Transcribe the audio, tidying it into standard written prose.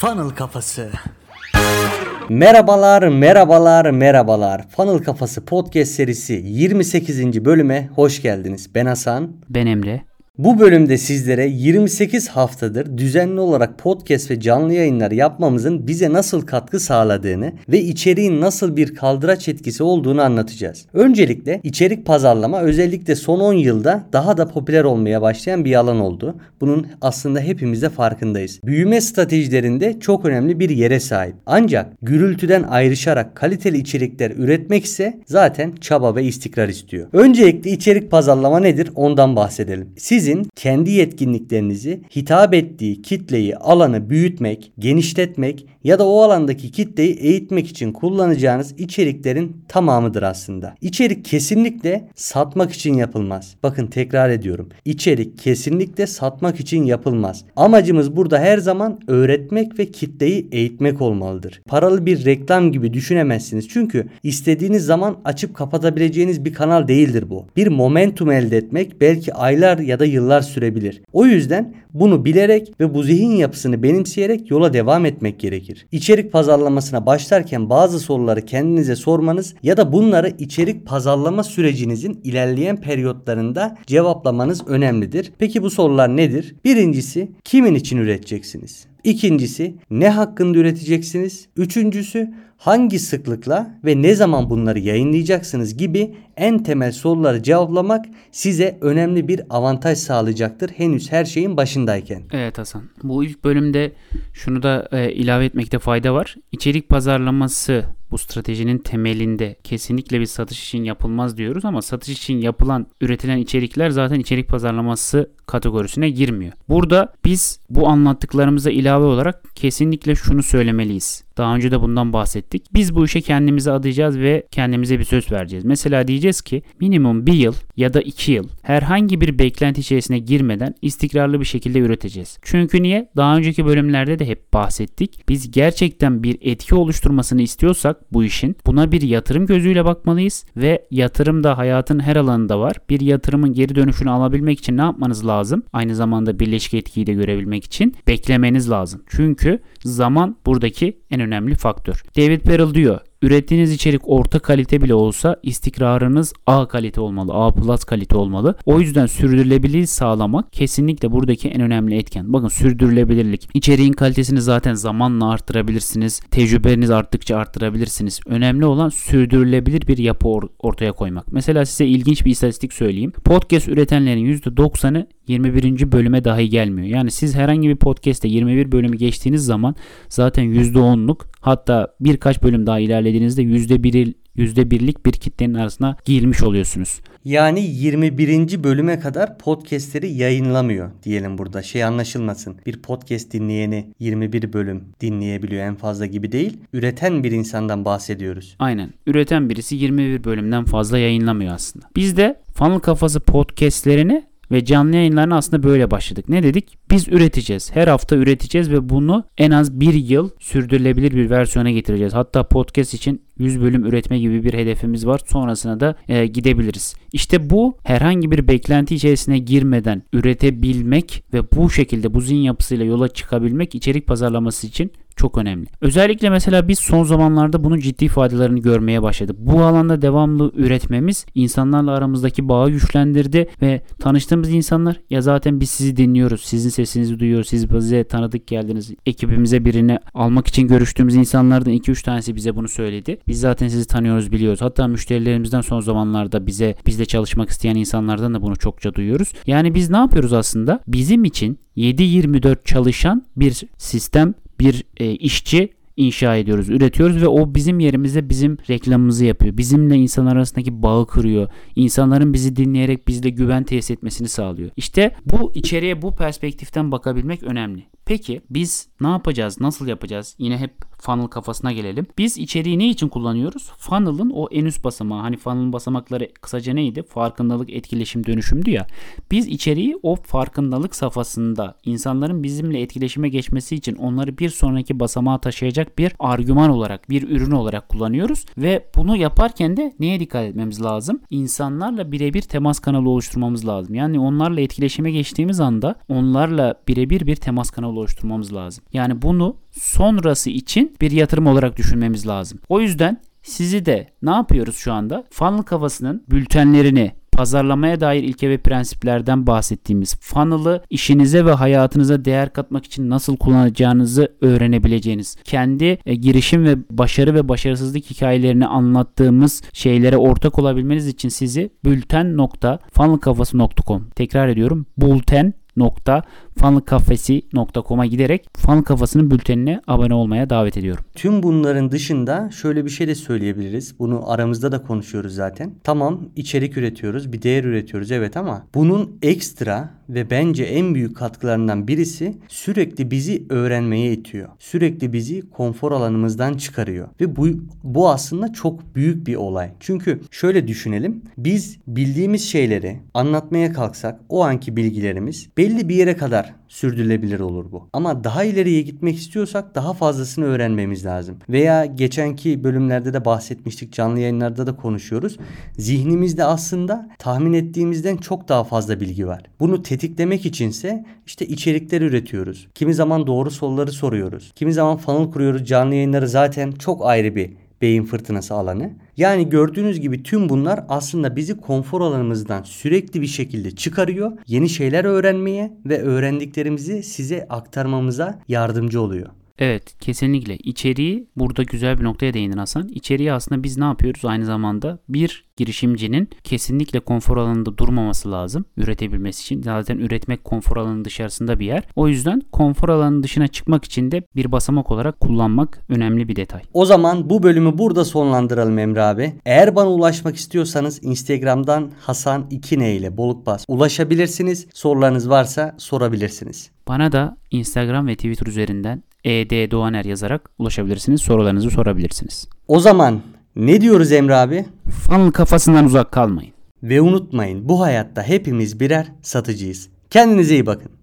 Funnel Kafası. Merhabalar. Funnel Kafası podcast serisi 28. bölüme hoş geldiniz. Ben Hasan. Ben Emre. Bu bölümde sizlere 28 haftadır düzenli olarak podcast ve canlı yayınlar yapmamızın bize nasıl katkı sağladığını ve içeriğin nasıl bir kaldıraç etkisi olduğunu anlatacağız. Öncelikle içerik pazarlama özellikle son 10 yılda daha da popüler olmaya başlayan bir alan oldu. Bunun aslında hepimiz de farkındayız. Büyüme stratejilerinde çok önemli bir yere sahip. Ancak gürültüden ayrışarak kaliteli içerikler üretmek ise zaten çaba ve istikrar istiyor. Öncelikle içerik pazarlama nedir ondan bahsedelim. Sizin kendi yetkinliklerinizi hitap ettiği kitleyi, alanı büyütmek, genişletmek ya da o alandaki kitleyi eğitmek için kullanacağınız içeriklerin tamamıdır aslında. İçerik kesinlikle satmak için yapılmaz. Bakın tekrar ediyorum. İçerik kesinlikle satmak için yapılmaz. Amacımız burada her zaman öğretmek ve kitleyi eğitmek olmalıdır. Paralı bir reklam gibi düşünemezsiniz. Çünkü istediğiniz zaman açıp kapatabileceğiniz bir kanal değildir bu. Bir momentum elde etmek belki aylar ya da yıllar sürebilir. O yüzden bunu bilerek ve bu zihin yapısını benimseyerek yola devam etmek gerekir. İçerik pazarlamasına başlarken bazı soruları kendinize sormanız ya da bunları içerik pazarlama sürecinizin ilerleyen periyotlarında cevaplamanız önemlidir. Peki bu sorular nedir? Birincisi, kimin için üreteceksiniz? İkincisi, ne hakkında üreteceksiniz? Üçüncüsü, hangi sıklıkla ve ne zaman bunları yayınlayacaksınız gibi en temel soruları cevaplamak size önemli bir avantaj sağlayacaktır henüz her şeyin başındayken. Evet Hasan, bu ilk bölümde şunu da ilave etmekte fayda var. İçerik pazarlaması bu stratejinin temelinde kesinlikle bir satış için yapılmaz diyoruz ama satış için yapılan, üretilen içerikler zaten içerik pazarlaması kategorisine girmiyor. Burada biz bu anlattıklarımıza ilave olarak kesinlikle şunu söylemeliyiz. Daha önce de bundan bahsettik. Biz bu işe kendimizi adayacağız ve kendimize bir söz vereceğiz. Mesela diyeceğiz ki minimum 1 yıl ya da 2 yıl herhangi bir beklenti içerisine girmeden istikrarlı bir şekilde üreteceğiz. Çünkü niye? Daha önceki bölümlerde de hep bahsettik. Biz gerçekten bir etki oluşturmasını istiyorsak bu işin buna bir yatırım gözüyle bakmalıyız ve yatırım da hayatın her alanında var. Bir yatırımın geri dönüşünü alabilmek için ne yapmanız lazım? Aynı zamanda birleşik etkiyi de görebilmek için beklemeniz lazım. Çünkü zaman buradaki en önemli faktör. David Peril diyor, ürettiğiniz içerik orta kalite bile olsa istikrarınız A kalite olmalı, A+ kalite olmalı. O yüzden sürdürülebilirliği sağlamak kesinlikle buradaki en önemli etken. Bakın sürdürülebilirlik. İçeriğin kalitesini zaten zamanla arttırabilirsiniz. Tecrübeniz arttıkça arttırabilirsiniz. Önemli olan sürdürülebilir bir yapı ortaya koymak. Mesela size ilginç bir istatistik söyleyeyim. Podcast üretenlerin %90'ı 21. bölüme dahi gelmiyor. Yani siz herhangi bir podcast'te 21 bölümü geçtiğiniz zaman zaten %10'luk hatta birkaç bölüm daha ilerlediğinizde %1'lik bir kitlenin arasına girmiş oluyorsunuz. Yani 21. bölüme kadar podcastleri yayınlamıyor diyelim burada. Şey anlaşılmasın. Bir podcast dinleyeni 21 bölüm dinleyebiliyor en fazla gibi değil. Üreten bir insandan bahsediyoruz. Aynen. Üreten birisi 21 bölümden fazla yayınlamıyor aslında. Biz de Funnel Kafası podcastlerini ve canlı yayınlarına aslında böyle başladık. Ne dedik? Biz üreteceğiz. Her hafta üreteceğiz ve bunu en az bir yıl sürdürülebilir bir versiyona getireceğiz. Hatta podcast için 100 bölüm üretme gibi bir hedefimiz var. Sonrasına da gidebiliriz. İşte bu herhangi bir beklenti içerisine girmeden üretebilmek ve bu şekilde bu zihin yapısıyla yola çıkabilmek içerik pazarlaması için çok önemli. Özellikle mesela biz son zamanlarda bunun ciddi faydalarını görmeye başladık. Bu alanda devamlı üretmemiz insanlarla aramızdaki bağı güçlendirdi ve tanıştığımız insanlar ya zaten biz sizi dinliyoruz, sizin sesinizi duyuyoruz, siz bize tanıdık geldiniz. Ekibimize birini almak için görüştüğümüz insanlardan 2-3 tanesi bize bunu söyledi. Biz zaten sizi tanıyoruz, biliyoruz. Hatta müşterilerimizden son zamanlarda bizle çalışmak isteyen insanlardan da bunu çokça duyuyoruz. Yani biz ne yapıyoruz aslında? Bizim için 7/24 çalışan bir sistem, bir işçi inşa ediyoruz, üretiyoruz ve o bizim yerimizde bizim reklamımızı yapıyor. Bizimle insanlar arasındaki bağı kırıyor. İnsanların bizi dinleyerek bizle güven tesis etmesini sağlıyor. İşte bu içeriğe bu perspektiften bakabilmek önemli. Peki biz ne yapacağız? Nasıl yapacağız? Yine hep funnel kafasına gelelim. Biz içeriği ne için kullanıyoruz? Funnel'ın o en üst basamağı. Hani funnel'ın basamakları kısaca neydi? Farkındalık, etkileşim, dönüşümdü ya. Biz içeriği o farkındalık safhasında insanların bizimle etkileşime geçmesi için onları bir sonraki basamağa taşıyacak bir argüman olarak, bir ürün olarak kullanıyoruz. Ve bunu yaparken de neye dikkat etmemiz lazım? İnsanlarla birebir temas kanalı oluşturmamız lazım. Yani onlarla etkileşime geçtiğimiz anda onlarla birebir bir temas kanalı oluşturmamız lazım. Yani bunu sonrası için bir yatırım olarak düşünmemiz lazım. O yüzden sizi de ne yapıyoruz şu anda? Funnel Kafası'nın bültenlerini, pazarlamaya dair ilke ve prensiplerden bahsettiğimiz funnel'ı işinize ve hayatınıza değer katmak için nasıl kullanacağınızı öğrenebileceğiniz, kendi girişim ve başarı ve başarısızlık hikayelerini anlattığımız şeylere ortak olabilmeniz için sizi bülten.funnelkafasi.com, tekrar ediyorum, bülten.funnelkafasi.com'a giderek Funnel Kafası'nın bültenine abone olmaya davet ediyorum. Tüm bunların dışında şöyle bir şey de söyleyebiliriz. Bunu aramızda da konuşuyoruz zaten. Tamam, içerik üretiyoruz, bir değer üretiyoruz, evet, ama bunun ekstra ve bence en büyük katkılarından birisi sürekli bizi öğrenmeye itiyor. Sürekli bizi konfor alanımızdan çıkarıyor. Ve bu aslında çok büyük bir olay. Çünkü şöyle düşünelim. Biz bildiğimiz şeyleri anlatmaya kalksak o anki bilgilerimiz belli bir yere kadar sürdürülebilir olur bu. Ama daha ileriye gitmek istiyorsak daha fazlasını öğrenmemiz lazım. Veya geçenki bölümlerde de bahsetmiştik, canlı yayınlarda da konuşuyoruz. Zihnimizde aslında tahmin ettiğimizden çok daha fazla bilgi var. Bunu tetiklemek içinse işte içerikler üretiyoruz. Kimi zaman doğru soruları soruyoruz. Kimi zaman funnel kuruyoruz. Canlı yayınları zaten çok ayrı bir beyin fırtınası alanı. Yani gördüğünüz gibi tüm bunlar aslında bizi konfor alanımızdan sürekli bir şekilde çıkarıyor. Yeni şeyler öğrenmeye ve öğrendiklerimizi size aktarmamıza yardımcı oluyor. Evet, kesinlikle. İçeriği, burada güzel bir noktaya değindin Hasan. İçeriği aslında biz ne yapıyoruz? Aynı zamanda bir girişimcinin kesinlikle konfor alanında durmaması lazım üretebilmesi için. Zaten üretmek konfor alanının dışarısında bir yer. O yüzden konfor alanının dışına çıkmak için de bir basamak olarak kullanmak önemli bir detay. O zaman bu bölümü burada sonlandıralım Emre abi. Eğer bana ulaşmak istiyorsanız Instagram'dan Hasan2n ile Bolukbaz ulaşabilirsiniz. Sorularınız varsa sorabilirsiniz. Bana da Instagram ve Twitter üzerinden eddoğaner yazarak ulaşabilirsiniz. Sorularınızı sorabilirsiniz. O zaman ne diyoruz Emre abi? Funnel kafasından uzak kalmayın. Ve unutmayın, bu hayatta hepimiz birer satıcıyız. Kendinize iyi bakın.